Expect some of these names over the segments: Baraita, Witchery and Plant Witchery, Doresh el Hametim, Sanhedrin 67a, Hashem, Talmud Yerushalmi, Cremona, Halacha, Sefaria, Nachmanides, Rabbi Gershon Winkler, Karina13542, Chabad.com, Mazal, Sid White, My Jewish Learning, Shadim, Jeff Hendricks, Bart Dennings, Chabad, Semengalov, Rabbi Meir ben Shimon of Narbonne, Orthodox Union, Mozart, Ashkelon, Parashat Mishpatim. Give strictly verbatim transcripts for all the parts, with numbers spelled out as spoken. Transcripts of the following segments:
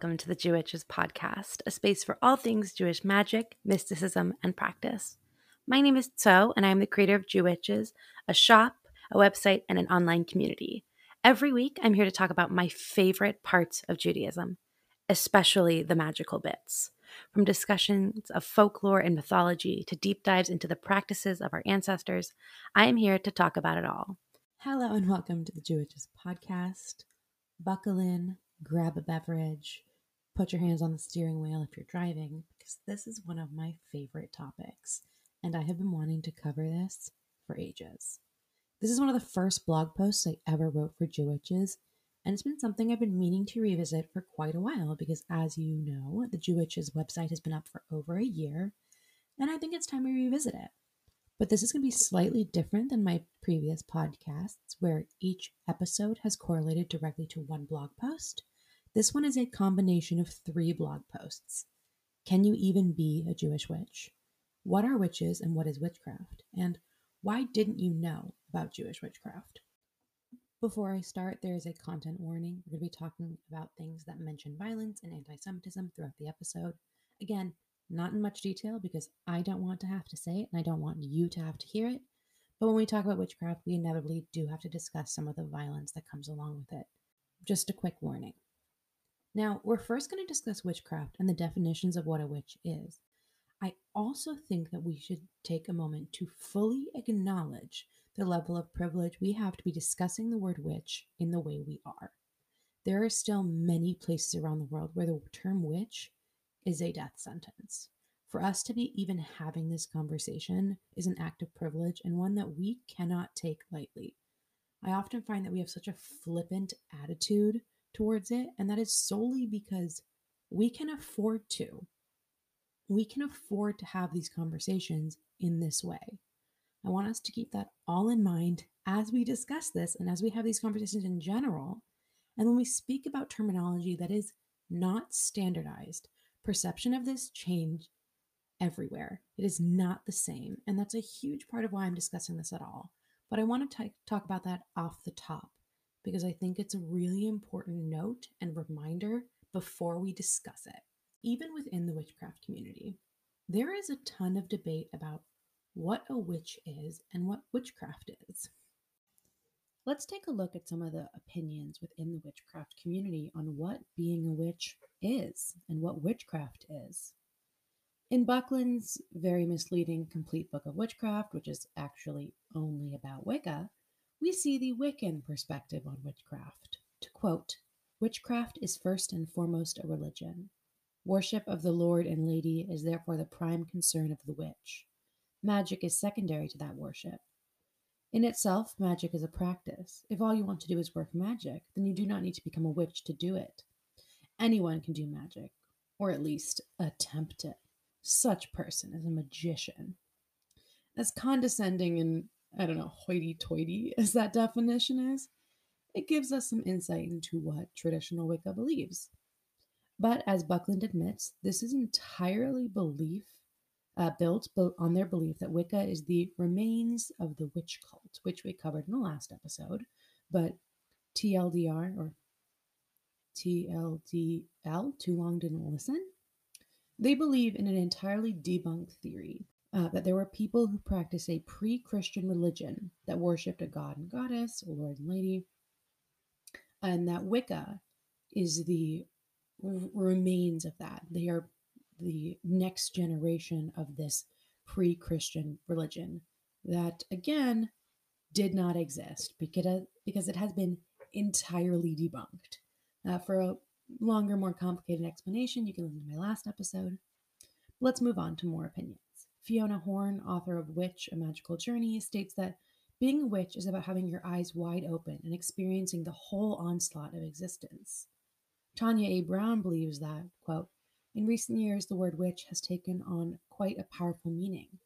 welcome to the Jewitches podcast, a space for all things Jewish magic, mysticism, and practice. My name is Tso, and I am the creator of Jewitches, a shop, a website, and an online community. Every week, I'm here to talk about my favorite parts of Judaism, especially the magical bits. From discussions of folklore and mythology to deep dives into the practices of our ancestors, I am here to talk about it all. Hello and welcome to the Jewitches podcast. Buckle in, grab a beverage, put your hands on the steering wheel if you're driving, because this is one of my favorite topics, and I have been wanting to cover this for ages. This is one of the first blog posts I ever wrote for Jewitches, and it's been something I've been meaning to revisit for quite a while, because as you know, the Jewitches website has been up for over a year, and I think it's time we revisit it. But this is going to be slightly different than my previous podcasts, where each episode has correlated directly to one blog post. This one is a combination of three blog posts. Can you even be a Jewish witch? What are witches and what is witchcraft? And why didn't you know about Jewish witchcraft? Before I start, there is a content warning. We're going to be talking about things that mention violence and anti-Semitism throughout the episode. Again, not in much detail, because I don't want to have to say it and I don't want you to have to hear it. But when we talk about witchcraft, we inevitably do have to discuss some of the violence that comes along with it. Just a quick warning. Now, we're first going to discuss witchcraft and the definitions of what a witch is. I also think that we should take a moment to fully acknowledge the level of privilege we have to be discussing the word witch in the way we are. There are still many places around the world where the term witch is a death sentence. For us to be even having this conversation is an act of privilege and one that we cannot take lightly. I often find that we have such a flippant attitude towards it, and that is solely because we can afford to. We can afford to have these conversations in this way. I want us to keep that all in mind as we discuss this and as we have these conversations in general. And when we speak about terminology that is not standardized, perception of this change everywhere. It is not the same. And that's a huge part of why I'm discussing this at all. But I want to t- talk about that off the top, because I think it's a really important note and reminder before we discuss it. Even within the witchcraft community, there is a ton of debate about what a witch is and what witchcraft is. Let's take a look at some of the opinions within the witchcraft community on what being a witch is and what witchcraft is. In Buckland's very misleading Complete Book of Witchcraft, which is actually only about Wicca, we see the Wiccan perspective on witchcraft. To quote, "Witchcraft is first and foremost a religion. Worship of the Lord and Lady is therefore the prime concern of the witch. Magic is secondary to that worship. In itself, magic is a practice. If all you want to do is work magic, then you do not need to become a witch to do it. Anyone can do magic, or at least attempt it. Such person is a magician." As condescending and, I don't know, hoity-toity as that definition is, it gives us some insight into what traditional Wicca believes. But as Buckland admits, this is entirely belief uh, built on their belief that Wicca is the remains of the witch cult, which we covered in the last episode, but T L D R, or T L D L, too long didn't listen. They believe in an entirely debunked theory uh, that there were people who practiced a pre-Christian religion that worshipped a god and goddess, a lord and lady, and that Wicca is the r- remains of that. They are the next generation of this pre-Christian religion that, again, did not exist because, uh, because it has been entirely debunked. Uh, for a longer, more complicated explanation, you can listen to my last episode. Let's move on to more opinions. Fiona Horne, author of Witch, A Magical Journey, states that being a witch is about having your eyes wide open and experiencing the whole onslaught of existence. Tanya A. Brown believes that, quote, "In recent years, the word witch has taken on quite a powerful meaning.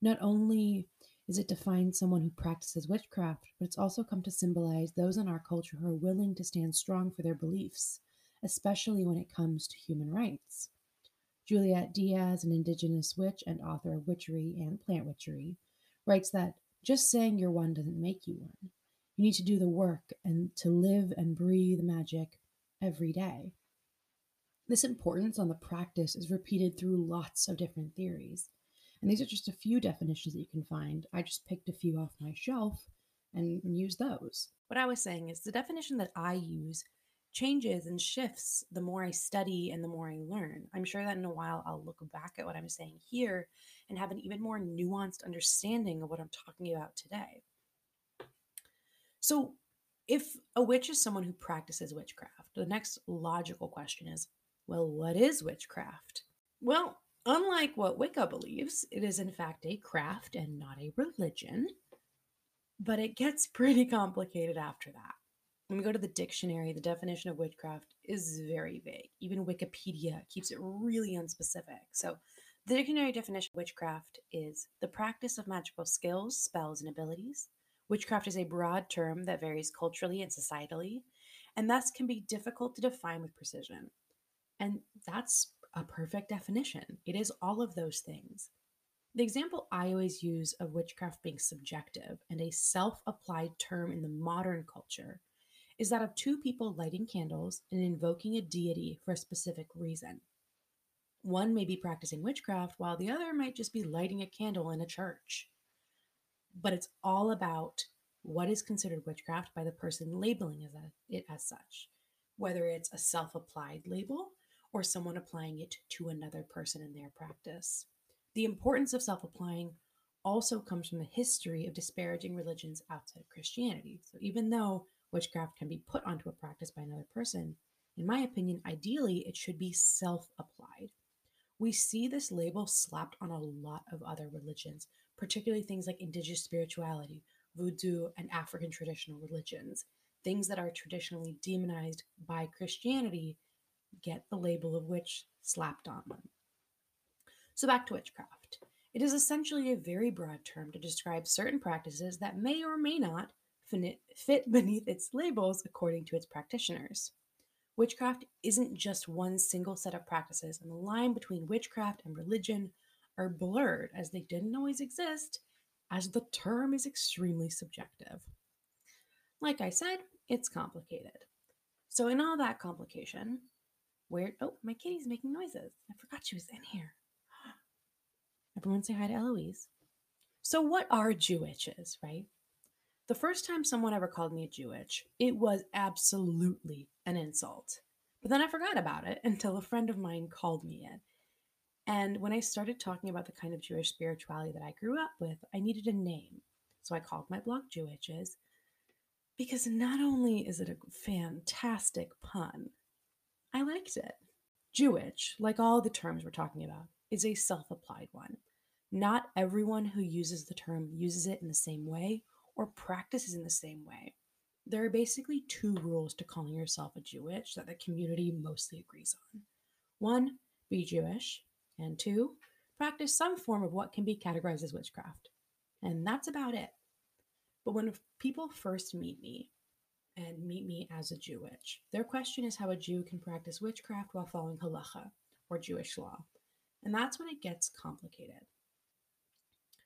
Not only is it defines someone who practices witchcraft, but it's also come to symbolize those in our culture who are willing to stand strong for their beliefs, especially when it comes to human rights." Juliette Diaz, an indigenous witch and author of Witchery and Plant Witchery, writes that just saying you're one doesn't make you one. You need to do the work and to live and breathe magic every day. This importance on the practice is repeated through lots of different theories. And these are just a few definitions that you can find. I just picked a few off my shelf and used those. What I was saying is the definition that I use changes and shifts the more I study and the more I learn. I'm sure that in a while I'll look back at what I'm saying here and have an even more nuanced understanding of what I'm talking about today. So if a witch is someone who practices witchcraft, the next logical question is, well, what is witchcraft? Well, unlike what Wicca believes, it is in fact a craft and not a religion, but it gets pretty complicated after that. When we go to the dictionary, the definition of witchcraft is very vague. Even Wikipedia keeps it really unspecific. So the dictionary definition of witchcraft is the practice of magical skills, spells, and abilities. Witchcraft is a broad term that varies culturally and societally, and thus can be difficult to define with precision. And that's a perfect definition. It is all of those things. The example I always use of witchcraft being subjective and a self-applied term in the modern culture is that of two people lighting candles and invoking a deity for a specific reason. One may be practicing witchcraft, while the other might just be lighting a candle in a church. But it's all about what is considered witchcraft by the person labeling it as such, whether it's a self-applied label or someone applying it to another person in their practice. The importance of self-applying also comes from the history of disparaging religions outside of Christianity. So even though witchcraft can be put onto a practice by another person, in my opinion, ideally, it should be self-applied. We see this label slapped on a lot of other religions, particularly things like indigenous spirituality, voodoo, and African traditional religions. Things that are traditionally demonized by Christianity get the label of witch slapped on them. So back to witchcraft. It is essentially a very broad term to describe certain practices that may or may not fit beneath its labels according to its practitioners. Witchcraft isn't just one single set of practices, and the line between witchcraft and religion are blurred as they didn't always exist, as the term is extremely subjective. Like I said, it's complicated. So in all that complication, where, oh, my kitty's making noises. I forgot she was in here. Everyone say hi to Eloise. So what are Jewitches, right? The first time someone ever called me a Jewitch, it was absolutely an insult. But then I forgot about it until a friend of mine called me it. And when I started talking about the kind of Jewish spirituality that I grew up with, I needed a name. So I called my blog Jewitches, because not only is it a fantastic pun, I liked it. Jewitch, like all the terms we're talking about, is a self-applied one. Not everyone who uses the term uses it in the same way or practices in the same way. There are basically two rules to calling yourself a Jewitch that the community mostly agrees on. One, be Jewish, and two, practice some form of what can be categorized as witchcraft. And that's about it. But when people first meet me and meet me as a Jewitch, their question is how a Jew can practice witchcraft while following halacha, or Jewish law. And that's when it gets complicated.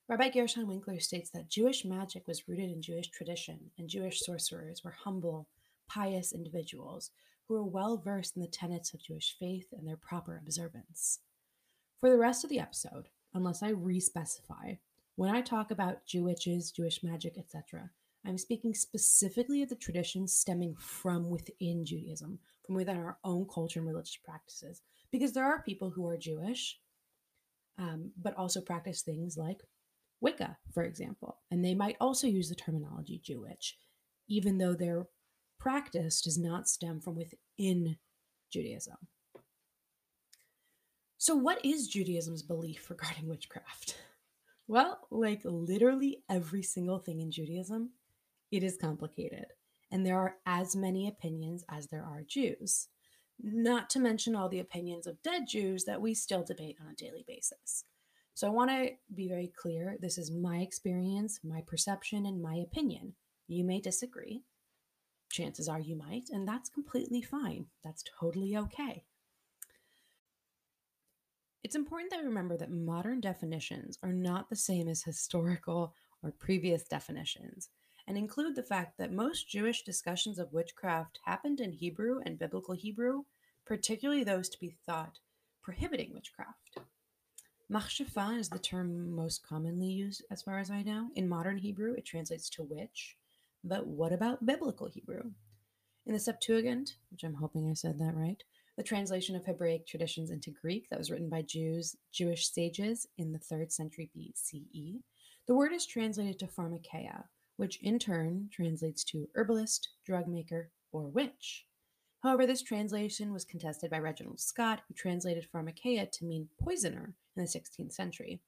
Rabbi Gershon Winkler states that Jewish magic was rooted in Jewish tradition, and Jewish sorcerers were humble, pious individuals who were well-versed in the tenets of Jewish faith and their proper observance. For the rest of the episode, unless I re-specify, when I talk about Jewitches, Jewish magic, et cetera, I'm speaking specifically of the traditions stemming from within Judaism, from within our own culture and religious practices, because there are people who are Jewish, um, but also practice things like Wicca, for example, and they might also use the terminology Jewitch, even though their practice does not stem from within Judaism. So what is Judaism's belief regarding witchcraft? Well, like literally every single thing in Judaism, it is complicated, and there are as many opinions as there are Jews, not to mention all the opinions of dead Jews that we still debate on a daily basis. So I want to be very clear. This is my experience, my perception, and my opinion. You may disagree. Chances are you might, and that's completely fine. That's totally okay. It's important that we remember that modern definitions are not the same as historical or previous definitions, and include the fact that most Jewish discussions of witchcraft happened in Hebrew and Biblical Hebrew, particularly those to be thought prohibiting witchcraft. Machshava is the term most commonly used, as far as I know. In modern Hebrew, it translates to witch. But what about biblical Hebrew? In the Septuagint, which I'm hoping I said that right, the translation of Hebraic traditions into Greek that was written by Jews, Jewish sages in the third century B C E, the word is translated to pharmakeia, which in turn translates to herbalist, drug maker, or witch. However, this translation was contested by Reginald Scott, who translated pharmakeia to mean poisoner in the sixteenth century.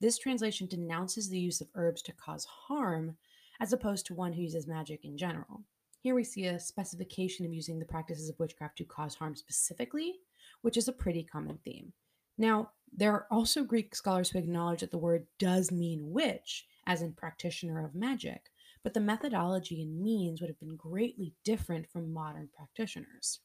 This translation denounces the use of herbs to cause harm, as opposed to one who uses magic in general. Here we see a specification of using the practices of witchcraft to cause harm specifically, which is a pretty common theme. Now, there are also Greek scholars who acknowledge that the word does mean witch, as in practitioner of magic, but the methodology and means would have been greatly different from modern practitioners.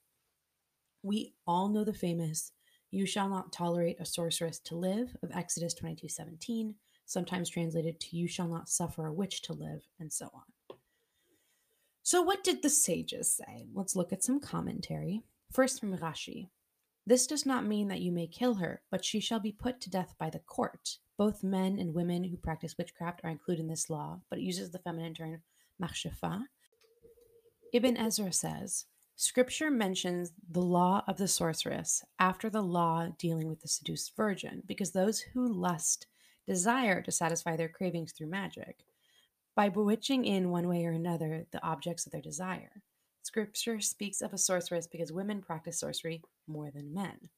We all know the famous, "You shall not tolerate a sorceress to live" of Exodus twenty-two seventeen, sometimes translated to "you shall not suffer a witch to live," and so on. So what did the sages say? Let's look at some commentary. First from Rashi. "This does not mean that you may kill her, but she shall be put to death by the court. Both men and women who practice witchcraft are included in this law," but it uses the feminine term machshava. Ibn Ezra says, "Scripture mentions the law of the sorceress after the law dealing with the seduced virgin, because those who lust desire to satisfy their cravings through magic, by bewitching in one way or another the objects of their desire. Scripture speaks of a sorceress because women practice sorcery more than men."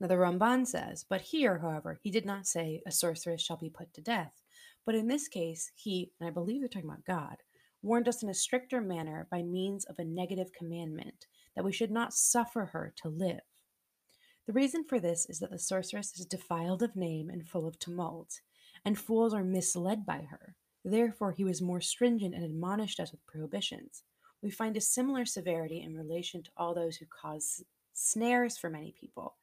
Now the Ramban says, "But here, however, he did not say a sorceress shall be put to death. But in this case, he," and I believe they're talking about God, "warned us in a stricter manner by means of a negative commandment that we should not suffer her to live. The reason for this is that the sorceress is defiled of name and full of tumult, and fools are misled by her. Therefore, he was more stringent and admonished us with prohibitions. We find a similar severity in relation to all those who cause snares for many people,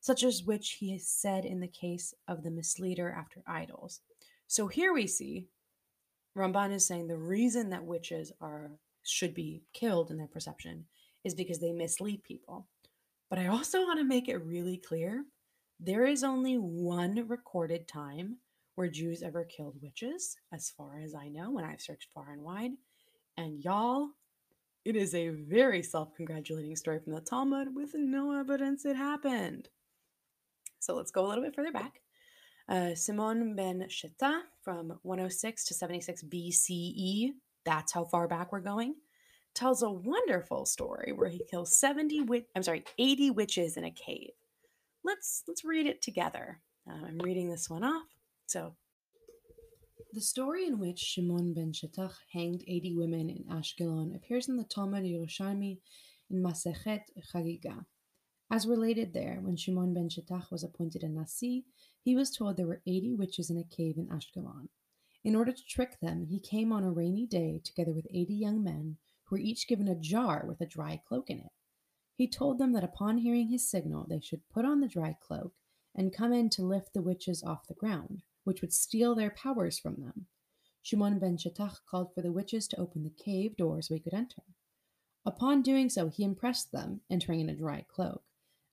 such as which he has said in the case of the misleader after idols." So here we see Ramban is saying the reason that witches are should be killed in their perception is because they mislead people. But I also want to make it really clear, there is only one recorded time where Jews ever killed witches, as far as I know, when I've searched far and wide. And y'all, it is a very self-congratulating story from the Talmud with no evidence it happened. So let's go a little bit further back. Uh, Shimon ben Shetach, from one oh six to seventy-six B C E, that's how far back we're going, tells a wonderful story where he kills seventy, wi- I'm sorry, eighty witches in a cave. Let's let's read it together. Uh, I'm reading this one off. So, the story in which Shimon ben Shetach hanged eighty women in Ashkelon appears in the Talmud Yerushalmi in Masechet Chagiga. As related there, when Shimon ben Shetach was appointed a Nasi, he was told there were eighty witches in a cave in Ashkelon. In order to trick them, he came on a rainy day together with eighty young men, were each given a jar with a dry cloak in it. He told them that upon hearing his signal, they should put on the dry cloak and come in to lift the witches off the ground, which would steal their powers from them. Shimon ben Shetach called for the witches to open the cave door so he could enter. Upon doing so, he impressed them, entering in a dry cloak,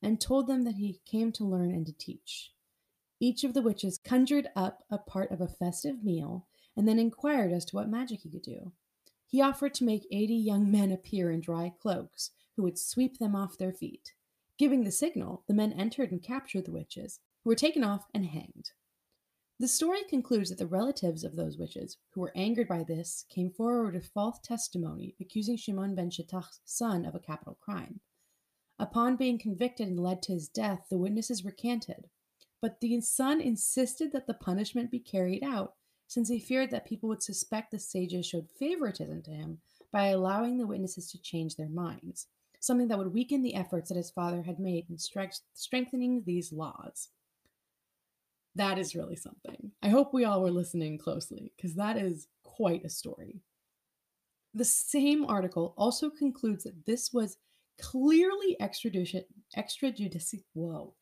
and told them that he came to learn and to teach. Each of the witches conjured up a part of a festive meal and then inquired as to what magic he could do. He offered to make eighty young men appear in dry cloaks, who would sweep them off their feet. Giving the signal, the men entered and captured the witches, who were taken off and hanged. The story concludes that the relatives of those witches, who were angered by this, came forward with false testimony, accusing Shimon ben Shetach's son of a capital crime. Upon being convicted and led to his death, the witnesses recanted, but the son insisted that the punishment be carried out, since he feared that people would suspect the sages showed favoritism to him by allowing the witnesses to change their minds, something that would weaken the efforts that his father had made in strengthening these laws. That is really something. I hope we all were listening closely, because that is quite a story. The same article also concludes that this was clearly extrajudicial, extrajudicial, whoa,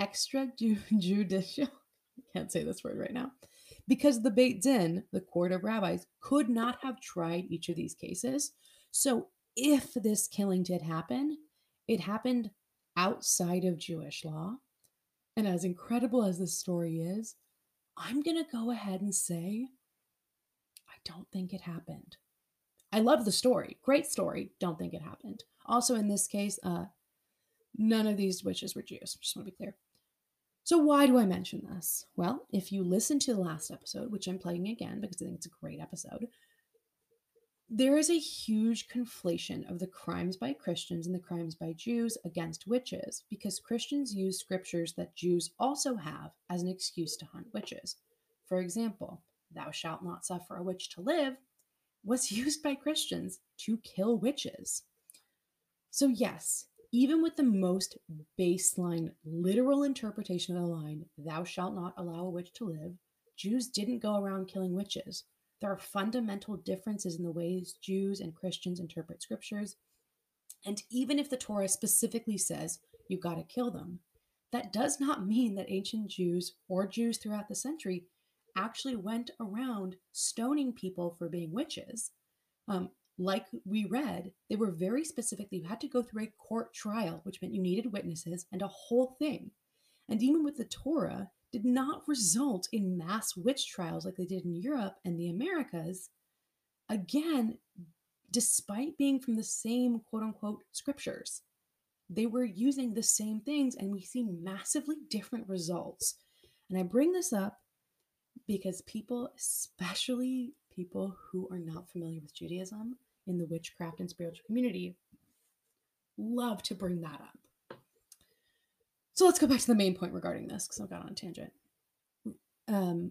extrajudicial, I can't say this word right now, because the Beit Din, the court of rabbis, could not have tried each of these cases. So if this killing did happen, It happened outside of Jewish law. And as incredible as this story is, I'm going to go ahead and say, I don't think it happened. I love the story. Great story. Don't think it happened. Also, in this case, uh, none of these witches were Jews. Just want to be clear. So why do I mention this? Well, if you listen to the last episode, which I'm playing again because I think it's a great episode, there is a huge conflation of the crimes by Christians and the crimes by Jews against witches, because Christians use scriptures that Jews also have as an excuse to hunt witches. For example, thou shalt not suffer a witch to live was used by Christians to kill witches. So yes, even with the most baseline literal interpretation of the line, thou shalt not allow a witch to live, Jews didn't go around killing witches. There are fundamental differences in the ways Jews and Christians interpret scriptures. And even if the Torah specifically says you got to kill them, that does not mean that ancient Jews or Jews throughout the century actually went around stoning people for being witches. Um, Like we read, they were very specific that you had to go through a court trial, which meant you needed witnesses and a whole thing. And even with the Torah, did not result in mass witch trials like they did in Europe and the Americas. Again, despite being from the same quote-unquote scriptures, they were using the same things, and we see massively different results. And I bring this up because people, especially people who are not familiar with Judaism, in the witchcraft and spiritual community, love to bring that up. So let's go back to the main point regarding this, because I've got on a tangent. Um,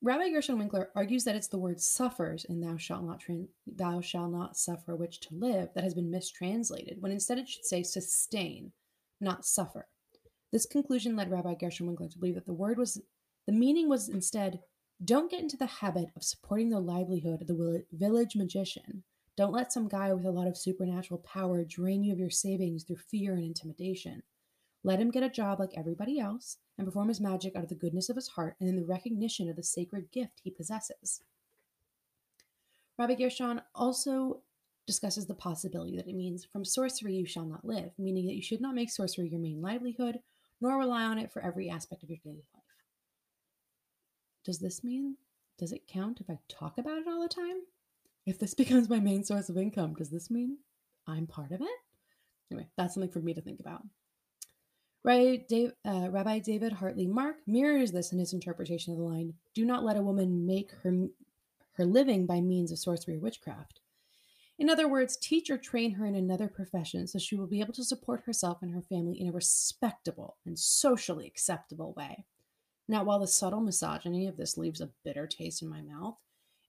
Rabbi Gershon Winkler argues that it's the word suffers in thou shalt not trans- thou shalt not suffer a witch to live that has been mistranslated, when instead it should say sustain, not suffer. This conclusion led Rabbi Gershon Winkler to believe that the word was, the meaning was instead, don't get into the habit of supporting the livelihood of the village magician. Don't let some guy with a lot of supernatural power drain you of your savings through fear and intimidation. Let him get a job like everybody else and perform his magic out of the goodness of his heart and in the recognition of the sacred gift he possesses. Rabbi Gershon also discusses the possibility that it means from sorcery you shall not live, meaning that you should not make sorcery your main livelihood, nor rely on it for every aspect of your daily life. Does this mean, does it count if I talk about it all the time? If this becomes my main source of income, does this mean I'm part of it? Anyway, that's something for me to think about. Right, Dave, uh, Rabbi David Hartley Mark mirrors this in his interpretation of the line, do not let a woman make her, her living by means of sorcery or witchcraft. In other words, teach or train her in another profession so she will be able to support herself and her family in a respectable and socially acceptable way. Now, while the subtle misogyny of this leaves a bitter taste in my mouth,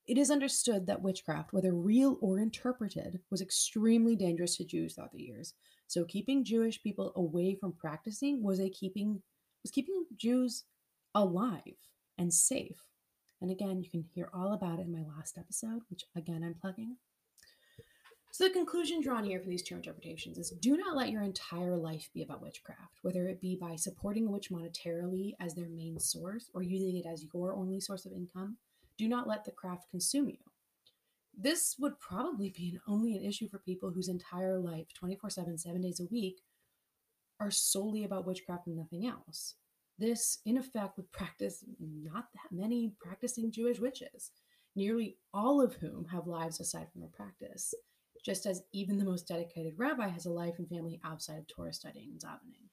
it is understood that witchcraft, whether real or interpreted, was extremely dangerous to Jews throughout the years. So keeping Jewish people away from practicing was a keeping was keeping Jews alive and safe. And again, you can hear all about it in my last episode, which again, I'm plugging. So the conclusion drawn here from these two interpretations is do not let your entire life be about witchcraft, whether it be by supporting a witch monetarily as their main source or using it as your only source of income. Do not let the craft consume you. This would probably be an, only an issue for people whose entire life, twenty-four seven, seven days a week, are solely about witchcraft and nothing else. This, in effect, would practice not that many practicing Jewish witches, nearly all of whom have lives aside from their practice, just as even the most dedicated rabbi has a life and family outside of Torah studying and davening.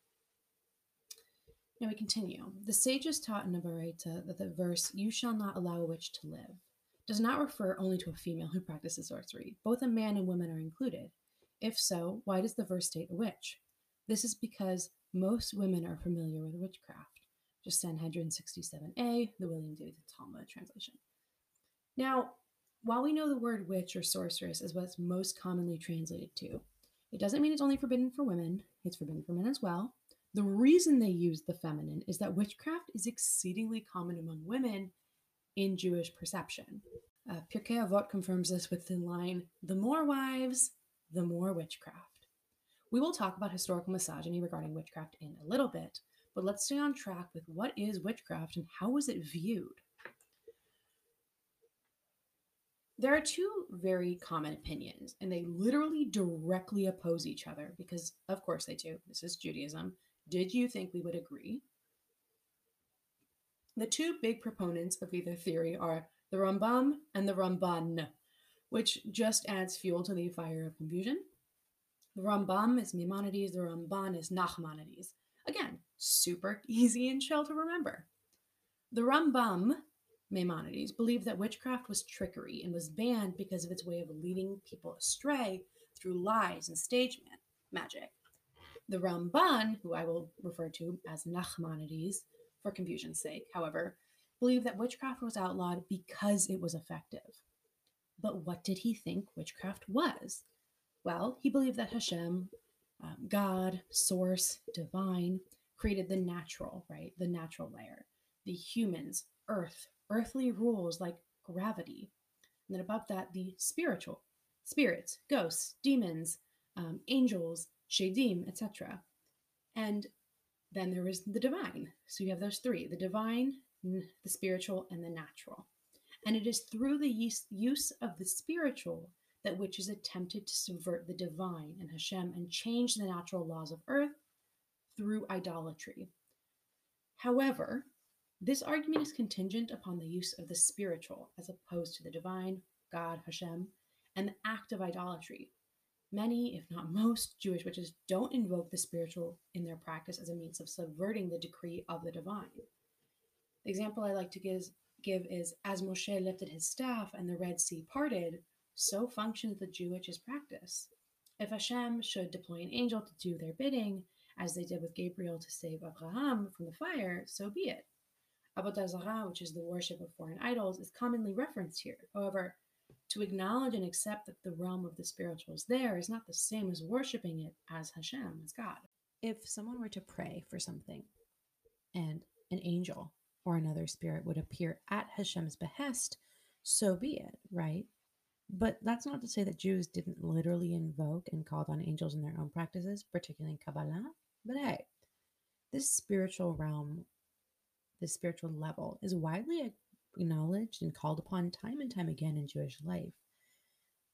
Now we continue. The sages taught in the Baraita that the verse, you shall not allow a witch to live, does not refer only to a female who practices sorcery. Both a man and woman are included. If so, why does the verse state a witch? This is because most women are familiar with witchcraft, just Sanhedrin sixty-seven a, the William David Talmud translation. Now, while we know the word witch or sorceress is what's most commonly translated to, it doesn't mean it's only forbidden for women. It's forbidden for men as well. The reason they use the feminine is that witchcraft is exceedingly common among women in Jewish perception. Uh, Pirkei Avot confirms this with the line, the more wives, the more witchcraft. We will talk about historical misogyny regarding witchcraft in a little bit, but let's stay on track with what is witchcraft and how was it viewed. There are two very common opinions, and they literally directly oppose each other because, of course, they do. This is Judaism. Did you think we would agree? The two big proponents of either theory are the Rambam and the Ramban, which just adds fuel to the fire of confusion. The Rambam is Maimonides, the Ramban is Nachmanides. Again, super easy and chill to remember. The Rambam, Maimonides, believed that witchcraft was trickery and was banned because of its way of leading people astray through lies and stage magic. The Ramban, who I will refer to as Nachmanides for confusion's sake, however, believed that witchcraft was outlawed because it was effective. But what did he think witchcraft was? Well, he believed that Hashem, um, God, source, divine, created the natural, right? The natural layer, the humans, earth, earthly rules like gravity. And then above that, the spiritual, spirits, ghosts, demons, um, angels, shadim, et cetera. And then there is the divine. So you have those three, the divine, the spiritual, and the natural. And it is through the use of the spiritual that witches attempted to subvert the divine and Hashem and change the natural laws of earth through idolatry. However, this argument is contingent upon the use of the spiritual as opposed to the divine, God, Hashem, and the act of idolatry. Many, if not most, Jewish witches don't invoke the spiritual in their practice as a means of subverting the decree of the divine. The example I like to give is give is, as Moshe lifted his staff and the Red Sea parted, so functions the Jewitch's practice. If Hashem should deploy an angel to do their bidding, as they did with Gabriel to save Abraham from the fire, so be it. Avodah Zarah, which is the worship of foreign idols, is commonly referenced here. However, to acknowledge and accept that the realm of the spiritual is there is not the same as worshiping it as Hashem, as God. If someone were to pray for something and an angel or another spirit would appear at Hashem's behest, so be it, right? But that's not to say that Jews didn't literally invoke and called on angels in their own practices, particularly in Kabbalah. But hey, this spiritual realm, this spiritual level is widely acknowledged and called upon time and time again in Jewish life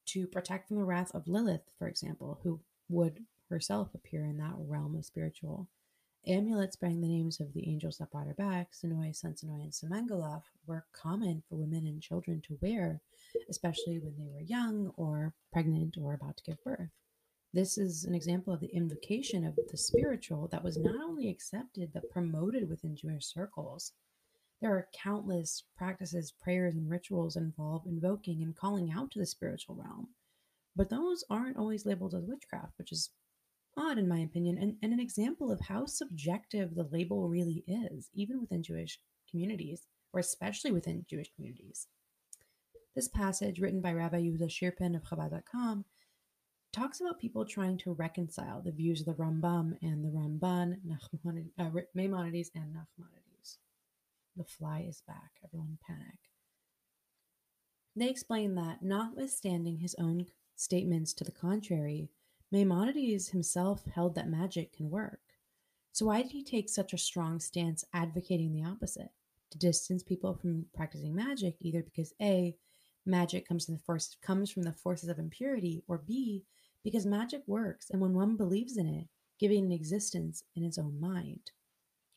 to protect from the wrath of Lilith, for example, who would herself appear in that realm of spiritual. Amulets bearing the names of the angels that brought her back, Sinoi, Sensenoi, and Semengalov, were common for women and children to wear, especially when they were young or pregnant or about to give birth. This is an example of the invocation of the spiritual that was not only accepted, but promoted within Jewish circles. There are countless practices, prayers, and rituals involved invoking and calling out to the spiritual realm, but those aren't always labeled as witchcraft, which is odd in my opinion, and, and an example of how subjective the label really is, even within Jewish communities, or especially within Jewish communities. This passage, written by Rabbi Yehuda Shirpin of Chabad dot com, talks about people trying to reconcile the views of the Rambam and the Ramban, Nachmanides, uh, Maimonides and Nachmanides. The fly is back, everyone panic. They explain that, notwithstanding his own statements to the contrary, Maimonides himself held that magic can work. So why did he take such a strong stance advocating the opposite? To distance people from practicing magic, either because A, magic comes from the force, comes from the forces of impurity, or B, because magic works, and when one believes in it, giving an existence in its own mind.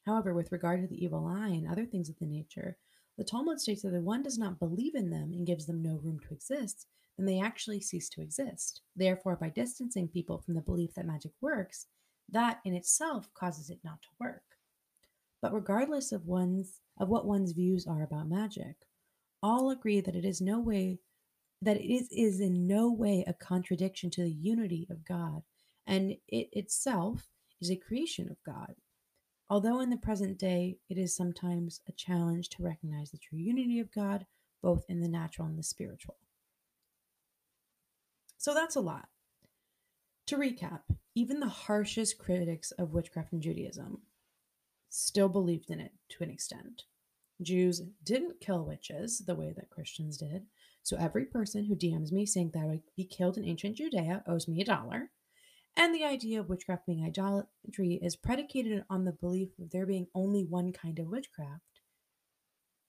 However, with regard to the evil eye and other things of the nature, the Talmud states that if one does not believe in them and gives them no room to exist, then they actually cease to exist. Therefore, by distancing people from the belief that magic works, that in itself causes it not to work. But regardless of one's of what one's views are about magic, all agree that it is no way that it is, is in no way a contradiction to the unity of God, and it itself is a creation of God. Although in the present day it is sometimes a challenge to recognize the true unity of God, both in the natural and the spiritual. So that's a lot. To recap, even the harshest critics of witchcraft and Judaism still believed in it to an extent. Jews didn't kill witches the way that Christians did, so every person who D Ms me saying that I would be killed in ancient Judea owes me a dollar, and the idea of witchcraft being idolatry is predicated on the belief of there being only one kind of witchcraft,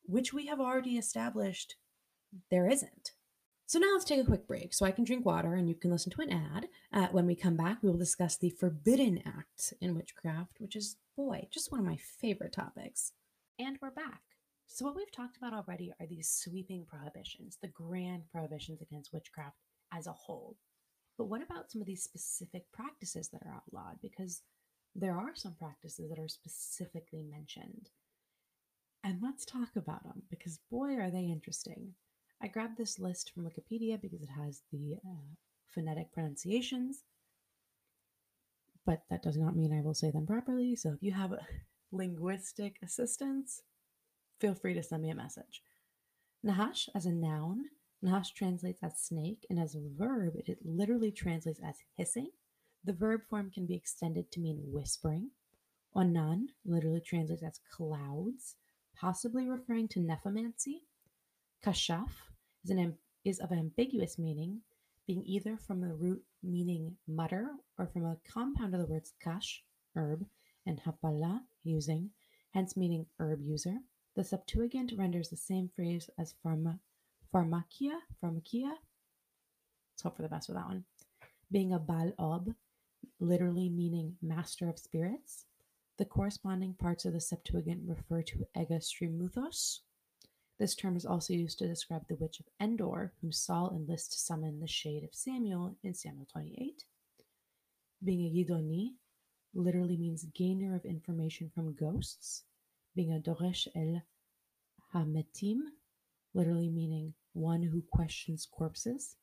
which we have already established there isn't. So now let's take a quick break so I can drink water and you can listen to an ad. Uh, when we come back, we will discuss the forbidden acts in witchcraft, which is, boy, just one of my favorite topics. And we're back. So what we've talked about already are these sweeping prohibitions, the grand prohibitions against witchcraft as a whole. But what about some of these specific practices that are outlawed? Because there are some practices that are specifically mentioned. And let's talk about them, because boy, are they interesting. I grabbed this list from Wikipedia because it has the uh, phonetic pronunciations, but that does not mean I will say them properly. So if you have linguistic assistance, feel free to send me a message. Nahash as a noun. Nahash translates as snake, and as a verb, it literally translates as hissing. The verb form can be extended to mean whispering. Onan literally translates as clouds, possibly referring to nephomancy. Kashaf is, an, is of ambiguous meaning, being either from the root meaning mutter or from a compound of the words kash, herb, and hapala, using, hence meaning herb user. The Septuagint renders the same phrase as pharma, pharmakia, pharmakia. Let's hope for the best with that one. Being a Baal-ob, literally meaning master of spirits. The corresponding parts of the Septuagint refer to Egestrimuthos. This term is also used to describe the witch of Endor, whom Saul enlists to summon the shade of Samuel in Samuel twenty-eight. Being a Yidoni literally means gainer of information from ghosts. Being a Doresh el Hametim, literally meaning one who questions corpses.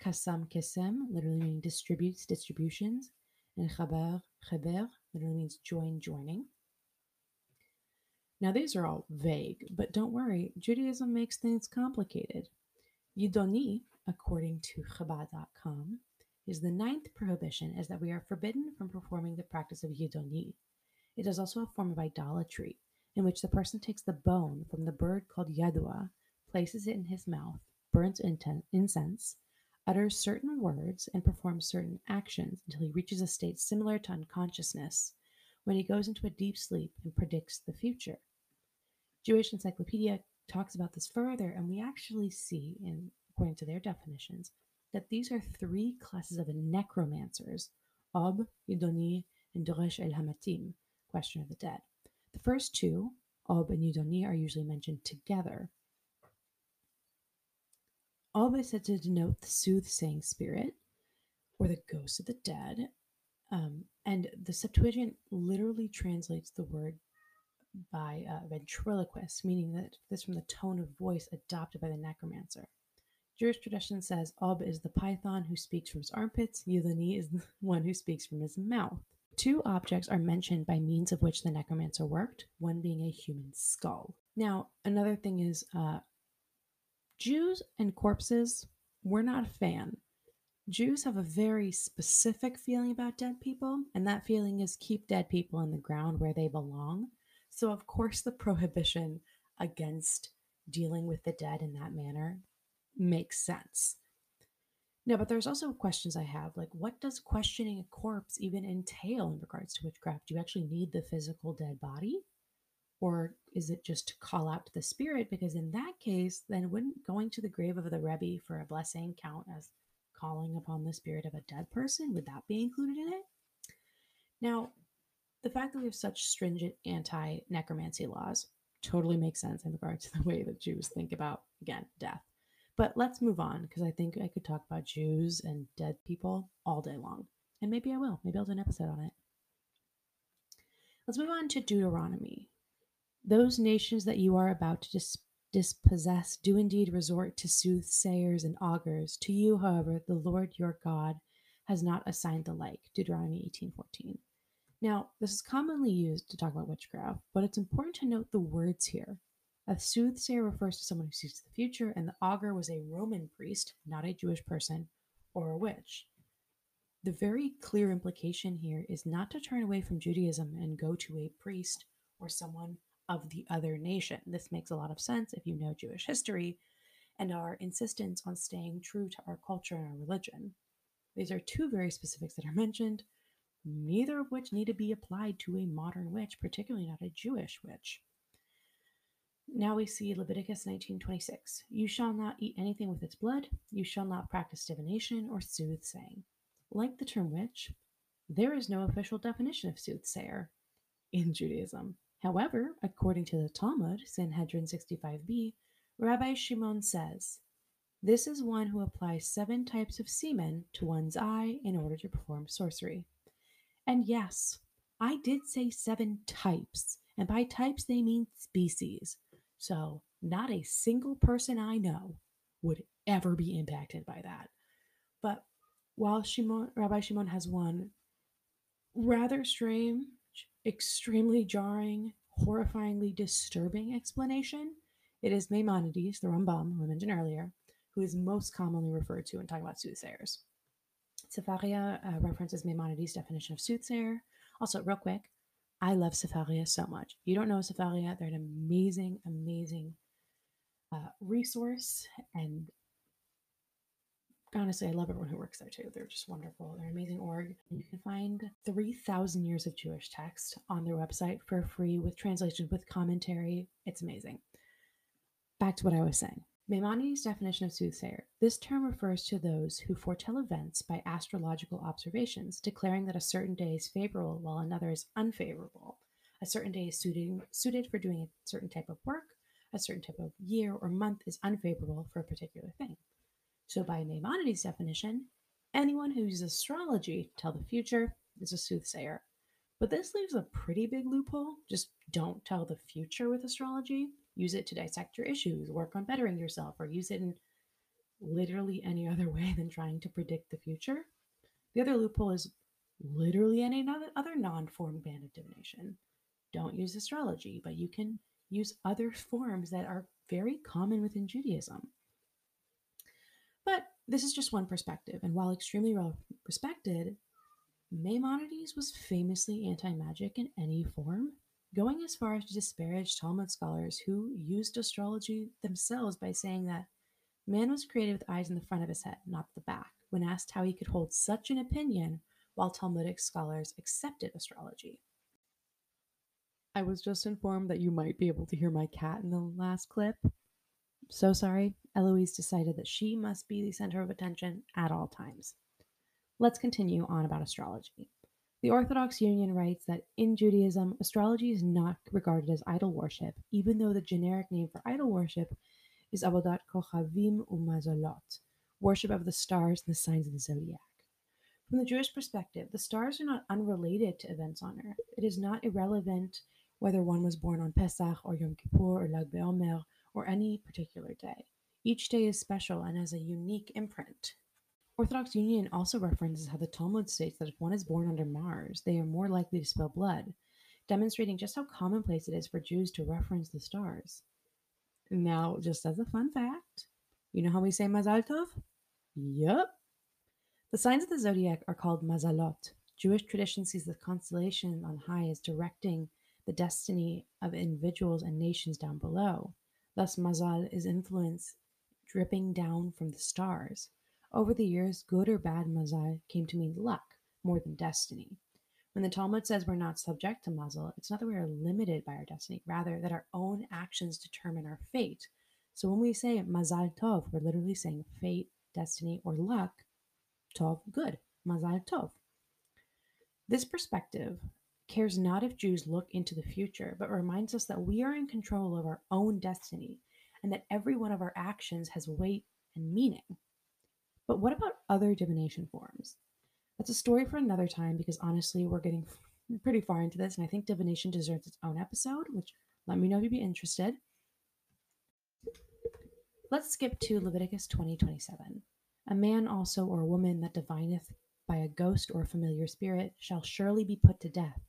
Kasam Kesem, literally meaning distributes, distributions. And Chaber, Chaber, literally means join, joining. Now, these are all vague, but don't worry, Judaism makes things complicated. Yidoni, according to Chabad dot com, is the ninth prohibition, as that we are forbidden from performing the practice of Yidoni. It is also a form of idolatry, in which the person takes the bone from the bird called Yadua, places it in his mouth, burns incense, utters certain words, and performs certain actions until he reaches a state similar to unconsciousness, when he goes into a deep sleep and predicts the future. Jewish Encyclopedia talks about this further, and we actually see, in, according to their definitions, that these are three classes of necromancers: Ob, Yidoni, and Doresh el Hamatim, questioner of the dead. The first two, Ob and Yidoni, are usually mentioned together. Ob is said to denote the soothsaying spirit, or the ghost of the dead, um, and the Septuagint literally translates the word by uh, ventriloquist, meaning that this from the tone of voice adopted by the necromancer. Jewish tradition says Ob is the python who speaks from his armpits, Yidoni is the one who speaks from his mouth. Two objects are mentioned by means of which the necromancer worked, one being a human skull. Now, another thing is uh, Jews and corpses, we're not a fan. Jews have a very specific feeling about dead people, and that feeling is keep dead people on the ground where they belong. So, of course, the prohibition against dealing with the dead in that manner makes sense. No, but there's also questions I have, like what does questioning a corpse even entail in regards to witchcraft? Do you actually need the physical dead body? Or is it just to call out to the spirit? Because in that case, then wouldn't going to the grave of the Rebbe for a blessing count as calling upon the spirit of a dead person? Would that be included in it? Now, the fact that we have such stringent anti-necromancy laws totally makes sense in regards to the way that Jews think about, again, death. But let's move on, because I think I could talk about Jews and dead people all day long. And maybe I will. Maybe I'll do an episode on it. Let's move on to Deuteronomy. Those nations that you are about to dis- dispossess do indeed resort to soothsayers and augurs. To you, however, the Lord your God has not assigned the like. Deuteronomy eighteen fourteen. Now, this is commonly used to talk about witchcraft, but it's important to note the words here. A soothsayer refers to someone who sees the future, and the augur was a Roman priest, not a Jewish person or a witch. The very clear implication here is not to turn away from Judaism and go to a priest or someone of the other nation. This makes a lot of sense if you know Jewish history and our insistence on staying true to our culture and our religion. These are two very specifics that are mentioned, neither of which need to be applied to a modern witch, particularly not a Jewish witch. Now we see Leviticus nineteen twenty-six. You shall not eat anything with its blood. You shall not practice divination or soothsaying. Like the term witch, there is no official definition of soothsayer in Judaism. However, according to the Talmud, Sanhedrin sixty-five b, Rabbi Shimon says, this is one who applies seven types of semen to one's eye in order to perform sorcery. And yes, I did say seven types, and by types they mean species. So not a single person I know would ever be impacted by that. But while Shimon, Rabbi Shimon has one rather strange, extremely jarring, horrifyingly disturbing explanation, it is Maimonides, the Rambam, who I mentioned earlier, who is most commonly referred to when talking about soothsayers. Sefaria uh, references Maimonides' definition of soothsayer. Also, real quick, I love Sefaria so much. If you don't know Sefaria, they're an amazing, amazing uh, resource. And honestly, I love everyone who works there too. They're just wonderful. They're an amazing org. You can find three thousand years of Jewish text on their website for free with translations, with commentary. It's amazing. Back to what I was saying. Maimonides' definition of soothsayer. This term refers to those who foretell events by astrological observations, declaring that a certain day is favorable while another is unfavorable. A certain day is suiting, suited for doing a certain type of work. A certain type of year or month is unfavorable for a particular thing. So by Maimonides' definition, anyone who uses astrology to tell the future is a soothsayer. But this leaves a pretty big loophole. Just don't tell the future with astrology. Use it to dissect your issues, work on bettering yourself, or use it in literally any other way than trying to predict the future. The other loophole is literally any other non-formed band of divination. Don't use astrology, but you can use other forms that are very common within Judaism. But this is just one perspective, and while extremely well respected, Maimonides was famously anti-magic in any form, going as far as to disparage Talmud scholars who used astrology themselves by saying that man was created with eyes in the front of his head, not the back, when asked how he could hold such an opinion while Talmudic scholars accepted astrology. I was just informed that you might be able to hear my cat in the last clip. So sorry, Eloise decided that she must be the center of attention at all times. Let's continue on about astrology. The Orthodox Union writes that in Judaism, astrology is not regarded as idol worship, even though the generic name for idol worship is Avodat Kochavim Umazalot, worship of the stars and the signs of the zodiac. From the Jewish perspective, the stars are not unrelated to events on earth. It is not irrelevant whether one was born on Pesach or Yom Kippur or Lag BaOmer or any particular day. Each day is special and has a unique imprint. Orthodox Union also references how the Talmud states that if one is born under Mars, they are more likely to spill blood, demonstrating just how commonplace it is for Jews to reference the stars. Now, just as a fun fact, you know how we say Mazal Tov? Yup. The signs of the zodiac are called Mazalot. Jewish tradition sees the constellation on high as directing the destiny of individuals and nations down below. Thus, Mazal is influence dripping down from the stars. Over the years, good or bad mazal came to mean luck more than destiny. When the Talmud says we're not subject to mazal, it's not that we are limited by our destiny, rather that our own actions determine our fate. So when we say mazal tov, we're literally saying fate, destiny, or luck, tov, good, mazal tov. This perspective cares not if Jews look into the future, but reminds us that we are in control of our own destiny and that every one of our actions has weight and meaning. But what about other divination forms? That's a story for another time because honestly, we're getting pretty far into this and I think divination deserves its own episode, which let me know if you'd be interested. Let's skip to Leviticus twenty twenty-seven. A man also or a woman that divineth by a ghost or a familiar spirit shall surely be put to death.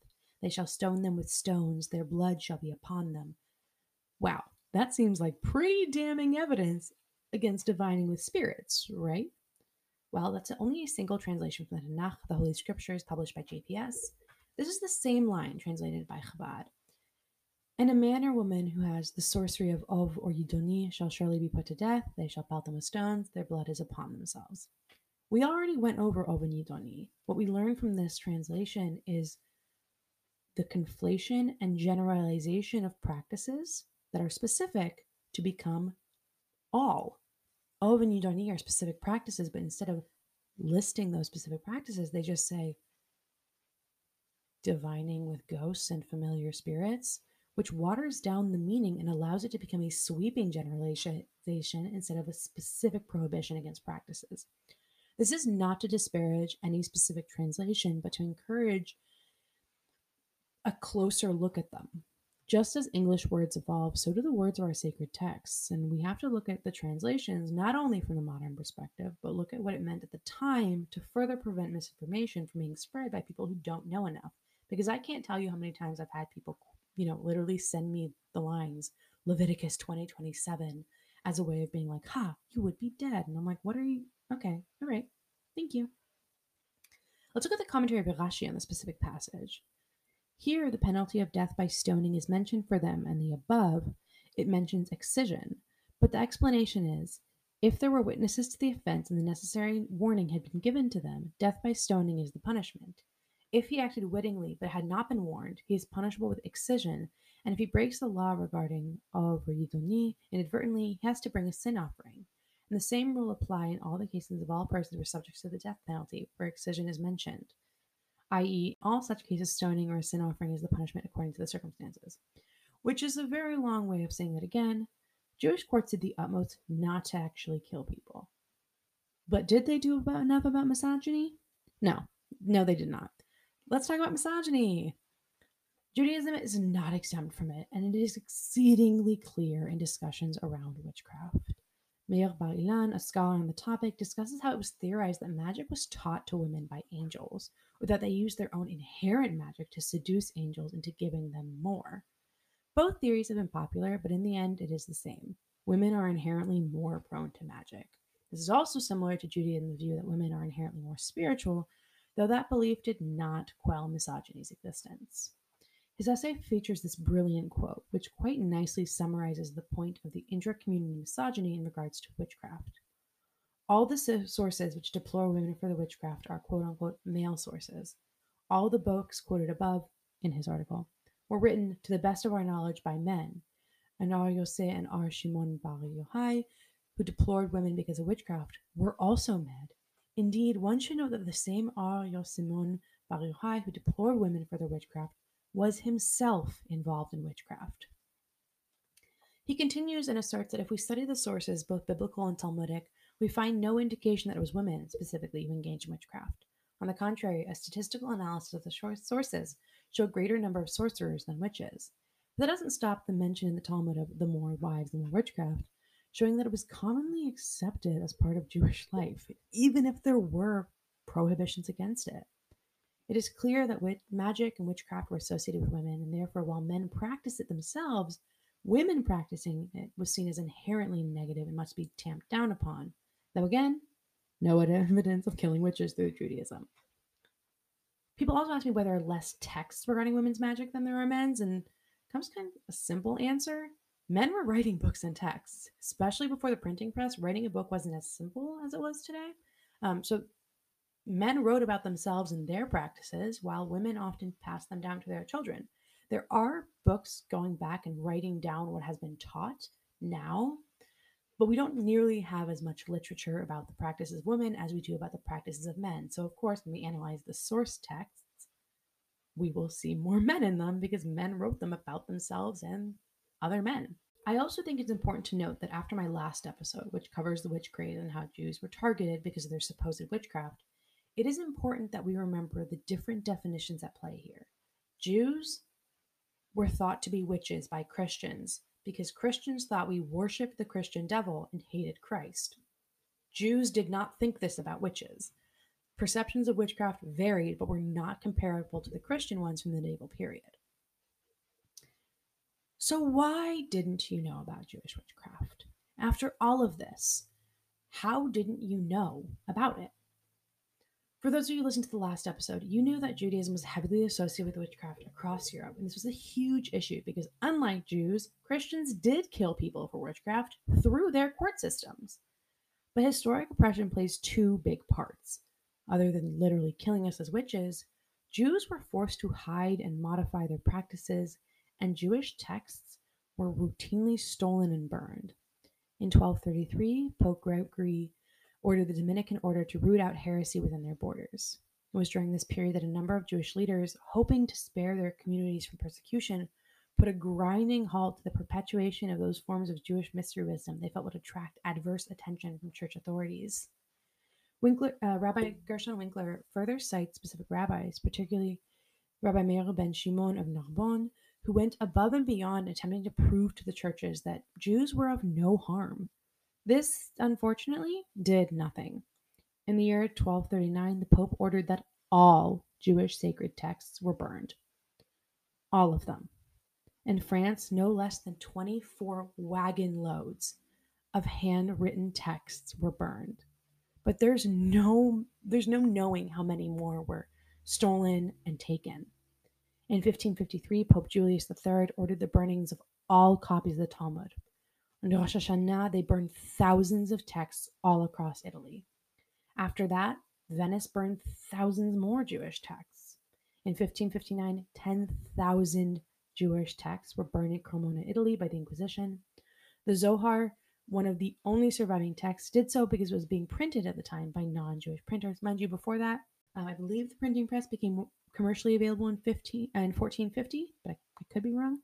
They shall stone them with stones. Their blood shall be upon them. Wow, that seems like pretty damning evidence against divining with spirits, right? Well, that's only a single translation from the Tanakh, the Holy Scriptures, published by J P S. This is the same line translated by Chabad. And a man or woman who has the sorcery of Ov or Yidoni shall surely be put to death. They shall pelt them with stones. Their blood is upon themselves. We already went over Ov and Yidoni. What we learned from this translation is the conflation and generalization of practices that are specific to become all. Ov and Yudani are specific practices, but instead of listing those specific practices, they just say divining with ghosts and familiar spirits, which waters down the meaning and allows it to become a sweeping generalization instead of a specific prohibition against practices. This is not to disparage any specific translation, but to encourage a closer look at them. Just as English words evolve, so do the words of our sacred texts, and we have to look at the translations not only from the modern perspective, but look at what it meant at the time to further prevent misinformation from being spread by people who don't know enough. Because I can't tell you how many times I've had people, you know, literally send me the lines, Leviticus twenty twenty-seven, as a way of being like, ha, you would be dead. And I'm like, what are you? Okay, all right, thank you. Let's look at the commentary of Rashi on the specific passage. Here, the penalty of death by stoning is mentioned for them, and the above, it mentions excision. But the explanation is, if there were witnesses to the offense and the necessary warning had been given to them, death by stoning is the punishment. If he acted wittingly but had not been warned, he is punishable with excision, and if he breaks the law regarding Ov or Yidoni inadvertently, he has to bring a sin offering. And the same will apply in all the cases of all persons who are subject to the death penalty, where excision is mentioned. that is, all such cases, stoning or a sin offering is the punishment according to the circumstances. Which is a very long way of saying that again, Jewish courts did the utmost not to actually kill people. But did they do about enough about misogyny? No. No, they did not. Let's talk about misogyny. Judaism is not exempt from it, and it is exceedingly clear in discussions around witchcraft. Meir Bar Ilan, a scholar on the topic, discusses how it was theorized that magic was taught to women by angels, or that they used their own inherent magic to seduce angels into giving them more. Both theories have been popular, but in the end, it is the same. Women are inherently more prone to magic. This is also similar to Judaism's view that women are inherently more spiritual, though that belief did not quell misogyny's existence. His essay features this brilliant quote, which quite nicely summarizes the point of the intra-community misogyny in regards to witchcraft. All the sources which deplore women for the witchcraft are quote-unquote male sources. All the books quoted above, in his article, were written, to the best of our knowledge, by men, and R. Yosei and R. Shimon Bar Yochai, who deplored women because of witchcraft, were also men. Indeed, one should note that the same R. Shimon Bar Yochai, who deplored women for their witchcraft, was himself involved in witchcraft. He continues and asserts that if we study the sources, both biblical and Talmudic, we find no indication that it was women specifically who engaged in witchcraft. On the contrary, a statistical analysis of the sources showed a greater number of sorcerers than witches. But that doesn't stop the mention in the Talmud of the more wives than witchcraft, showing that it was commonly accepted as part of Jewish life, even if there were prohibitions against it. It is clear that witch- magic and witchcraft were associated with women, and therefore while men practiced it themselves, women practicing it was seen as inherently negative and must be tamped down upon. Though again, no evidence of killing witches through Judaism. People also ask me whether there are less texts regarding women's magic than there are men's, and comes kind of a simple answer. Men were writing books and texts, especially before the printing press. Writing a book wasn't as simple as it was today. Um, so men wrote about themselves and their practices, while women often passed them down to their children. There are books going back and writing down what has been taught now, but we don't nearly have as much literature about the practices of women as we do about the practices of men. So, of course, when we analyze the source texts, we will see more men in them because men wrote them about themselves and other men. I also think it's important to note that after my last episode, which covers the witch craze and how Jews were targeted because of their supposed witchcraft, it is important that we remember the different definitions at play here. Jews were thought to be witches by Christians because Christians thought we worshiped the Christian devil and hated Christ. Jews did not think this about witches. Perceptions of witchcraft varied, but were not comparable to the Christian ones from the medieval period. So why didn't you know about Jewish witchcraft? After all of this, how didn't you know about it? For those of you who listened to the last episode, you knew that Judaism was heavily associated with witchcraft across Europe, and this was a huge issue because, unlike Jews, Christians did kill people for witchcraft through their court systems. But historic oppression plays two big parts. Other than literally killing us as witches, Jews were forced to hide and modify their practices, and Jewish texts were routinely stolen and burned. In twelve thirty-three, Pope Gregory ordered the Dominican order to root out heresy within their borders. It was during this period that a number of Jewish leaders, hoping to spare their communities from persecution, put a grinding halt to the perpetuation of those forms of Jewish mystery wisdom they felt would attract adverse attention from church authorities. Winkler, uh, Rabbi Gershon Winkler further cites specific rabbis, particularly Rabbi Meir ben Shimon of Narbonne, who went above and beyond attempting to prove to the churches that Jews were of no harm. This, unfortunately, did nothing. In the year twelve thirty-nine, the Pope ordered that all Jewish sacred texts were burned. All of them. In France, no less than twenty-four wagon loads of handwritten texts were burned. But there's no, there's no knowing how many more were stolen and taken. In fifteen fifty-three, Pope Julius the Third ordered the burnings of all copies of the Talmud. On Rosh Hashanah, they burned thousands of texts all across Italy. After that, Venice burned thousands more Jewish texts. In fifteen fifty-nine, ten thousand Jewish texts were burned at Cremona, Italy by the Inquisition. The Zohar, one of the only surviving texts, did so because it was being printed at the time by non-Jewish printers. Mind you, before that, uh, I believe the printing press became commercially available in fourteen fifty, but I, I could be wrong.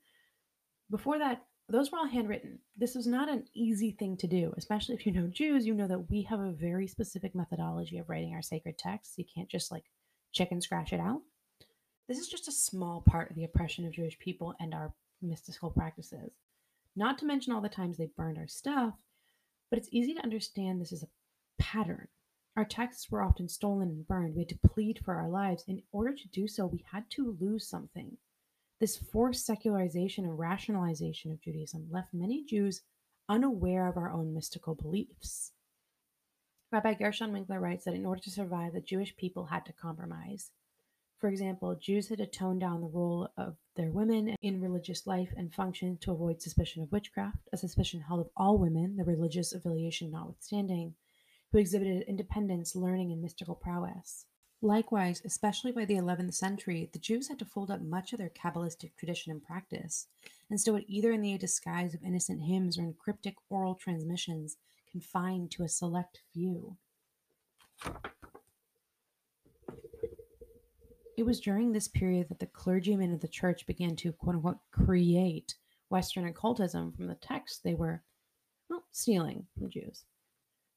Before that, those were all handwritten. This was not an easy thing to do, especially if you know Jews. You know that we have a very specific methodology of writing our sacred texts. You can't just like chicken scratch it out. This is just a small part of the oppression of Jewish people and our mystical practices. Not to mention all the times they burned our stuff, but it's easy to understand this is a pattern. Our texts were often stolen and burned. We had to plead for our lives. In order to do so, we had to lose something. This forced secularization and rationalization of Judaism left many Jews unaware of our own mystical beliefs. Rabbi Gershon Winkler writes that in order to survive, the Jewish people had to compromise. For example, Jews had to tone down the role of their women in religious life and function to avoid suspicion of witchcraft, a suspicion held of all women, the religious affiliation notwithstanding, who exhibited independence, learning, and mystical prowess. Likewise, especially by the eleventh century, the Jews had to fold up much of their Kabbalistic tradition and practice, and stow it either in the disguise of innocent hymns or in cryptic oral transmissions confined to a select few. It was during this period that the clergymen of the church began to, quote-unquote, create Western occultism from the texts they were, well, stealing from Jews.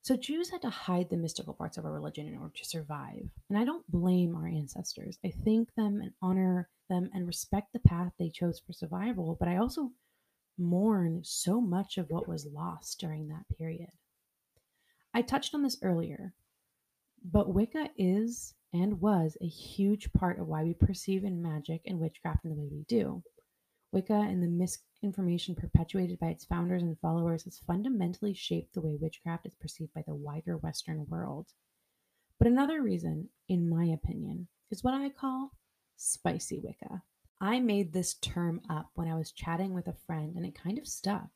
So Jews had to hide the mystical parts of our religion in order to survive. And I don't blame our ancestors. I thank them and honor them and respect the path they chose for survival, but I also mourn so much of what was lost during that period. I touched on this earlier, but Wicca is and was a huge part of why we perceive in magic and witchcraft in the way we do. Wicca and the misinformation perpetuated by its founders and followers has fundamentally shaped the way witchcraft is perceived by the wider Western world. But another reason, in my opinion, is what I call spicy Wicca. I made this term up when I was chatting with a friend and it kind of stuck.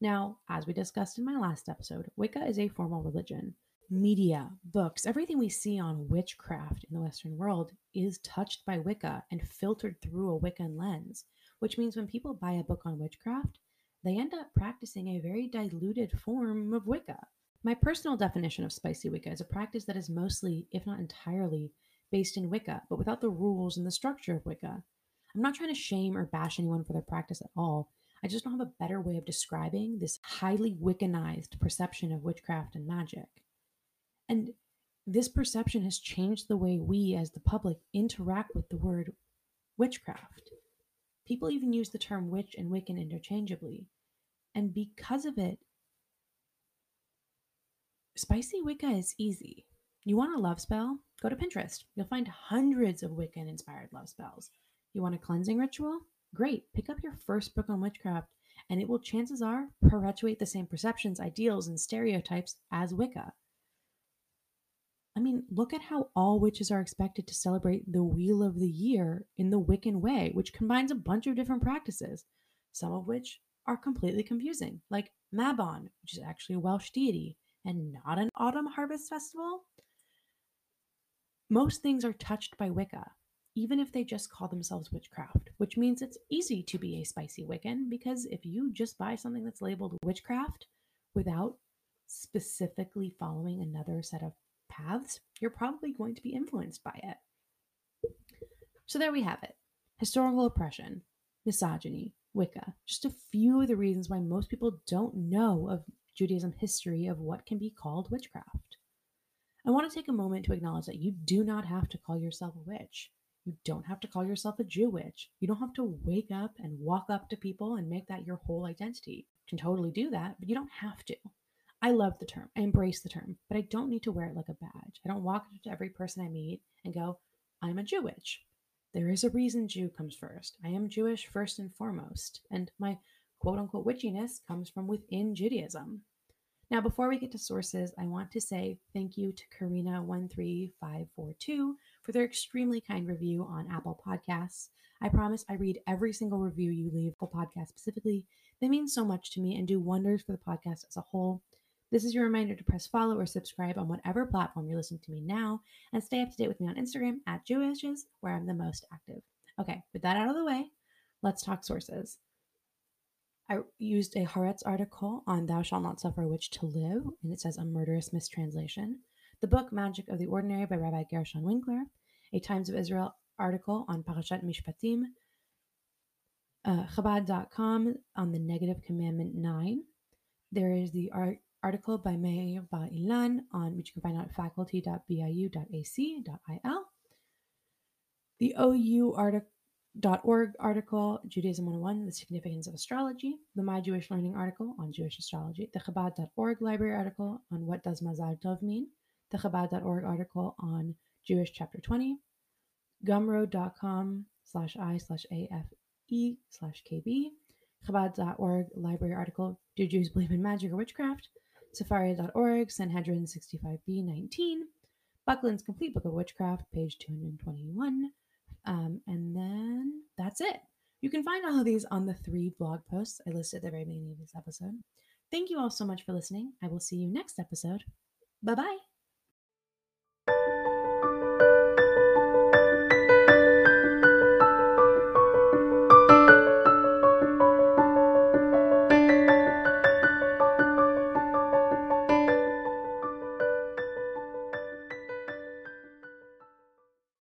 Now, as we discussed in my last episode, Wicca is a formal religion. Media, books, everything we see on witchcraft in the Western world is touched by Wicca and filtered through a Wiccan lens. Which means when people buy a book on witchcraft, they end up practicing a very diluted form of Wicca. My personal definition of spicy Wicca is a practice that is mostly, if not entirely, based in Wicca, but without the rules and the structure of Wicca. I'm not trying to shame or bash anyone for their practice at all. I just don't have a better way of describing this highly Wiccanized perception of witchcraft and magic. And this perception has changed the way we as the public interact with the word witchcraft. People even use the term witch and Wiccan interchangeably. And because of it, spicy Wicca is easy. You want a love spell? Go to Pinterest. You'll find hundreds of Wiccan-inspired love spells. You want a cleansing ritual? Great. Pick up your first book on witchcraft, and it will, chances are, perpetuate the same perceptions, ideals, and stereotypes as Wicca. I mean, look at how all witches are expected to celebrate the Wheel of the Year in the Wiccan way, which combines a bunch of different practices, some of which are completely confusing, like Mabon, which is actually a Welsh deity and not an autumn harvest festival. Most things are touched by Wicca, even if they just call themselves witchcraft, which means it's easy to be a spicy Wiccan, because if you just buy something that's labeled witchcraft without specifically following another set of paths, you're probably going to be influenced by it. So there we have it. Historical oppression, misogyny, Wicca, just a few of the reasons why most people don't know of Judaism history of what can be called witchcraft. I want to take a moment to acknowledge that you do not have to call yourself a witch. You don't have to call yourself a Jewitch. You don't have to wake up and walk up to people and make that your whole identity. You can totally do that, but you don't have to. I love the term. I embrace the term, but I don't need to wear it like a badge. I don't walk up to every person I meet and go, I'm a Jewitch. There is a reason Jew comes first. I am Jewish first and foremost, and my quote-unquote witchiness comes from within Judaism. Now, before we get to sources, I want to say thank you to Karina one three five four two for their extremely kind review on Apple Podcasts. I promise I read every single review you leave for the podcast specifically. They mean so much to me and do wonders for the podcast as a whole. This is your reminder to press follow or subscribe on whatever platform you're listening to me now, and stay up to date with me on Instagram at Jewitches, where I'm the most active. Okay, with that out of the way, let's talk sources. I used a Haaretz article on Thou Shalt Not Suffer a Witch to Live, and it says a murderous mistranslation. The book Magic of the Ordinary by Rabbi Gershon Winkler. A Times of Israel article on Parashat Mishpatim. Uh, Chabad dot com on the negative commandment nine. There is the art article by Meir Bar-Ilan, on which you can find out at faculty dot b i u dot a c dot i l. The o u dot org article, Judaism one oh one, The Significance of Astrology. The My Jewish Learning article on Jewish astrology. The Chabad dot org library article on What Does Mazal Tov Mean? The Chabad dot org article on Jewish Chapter twenty. Gumroad dot com slash I slash A F E slash K B. Chabad dot org library article, Do Jews Believe in Magic or Witchcraft? Sefaria dot org, Sanhedrin sixty-five b nineteen, Buckland's Complete Book of Witchcraft, page two hundred twenty-one, um, and then that's it. You can find all of these on the three blog posts I listed at the very beginning of this episode. Thank you all so much for listening. I will see you next episode. Bye-bye.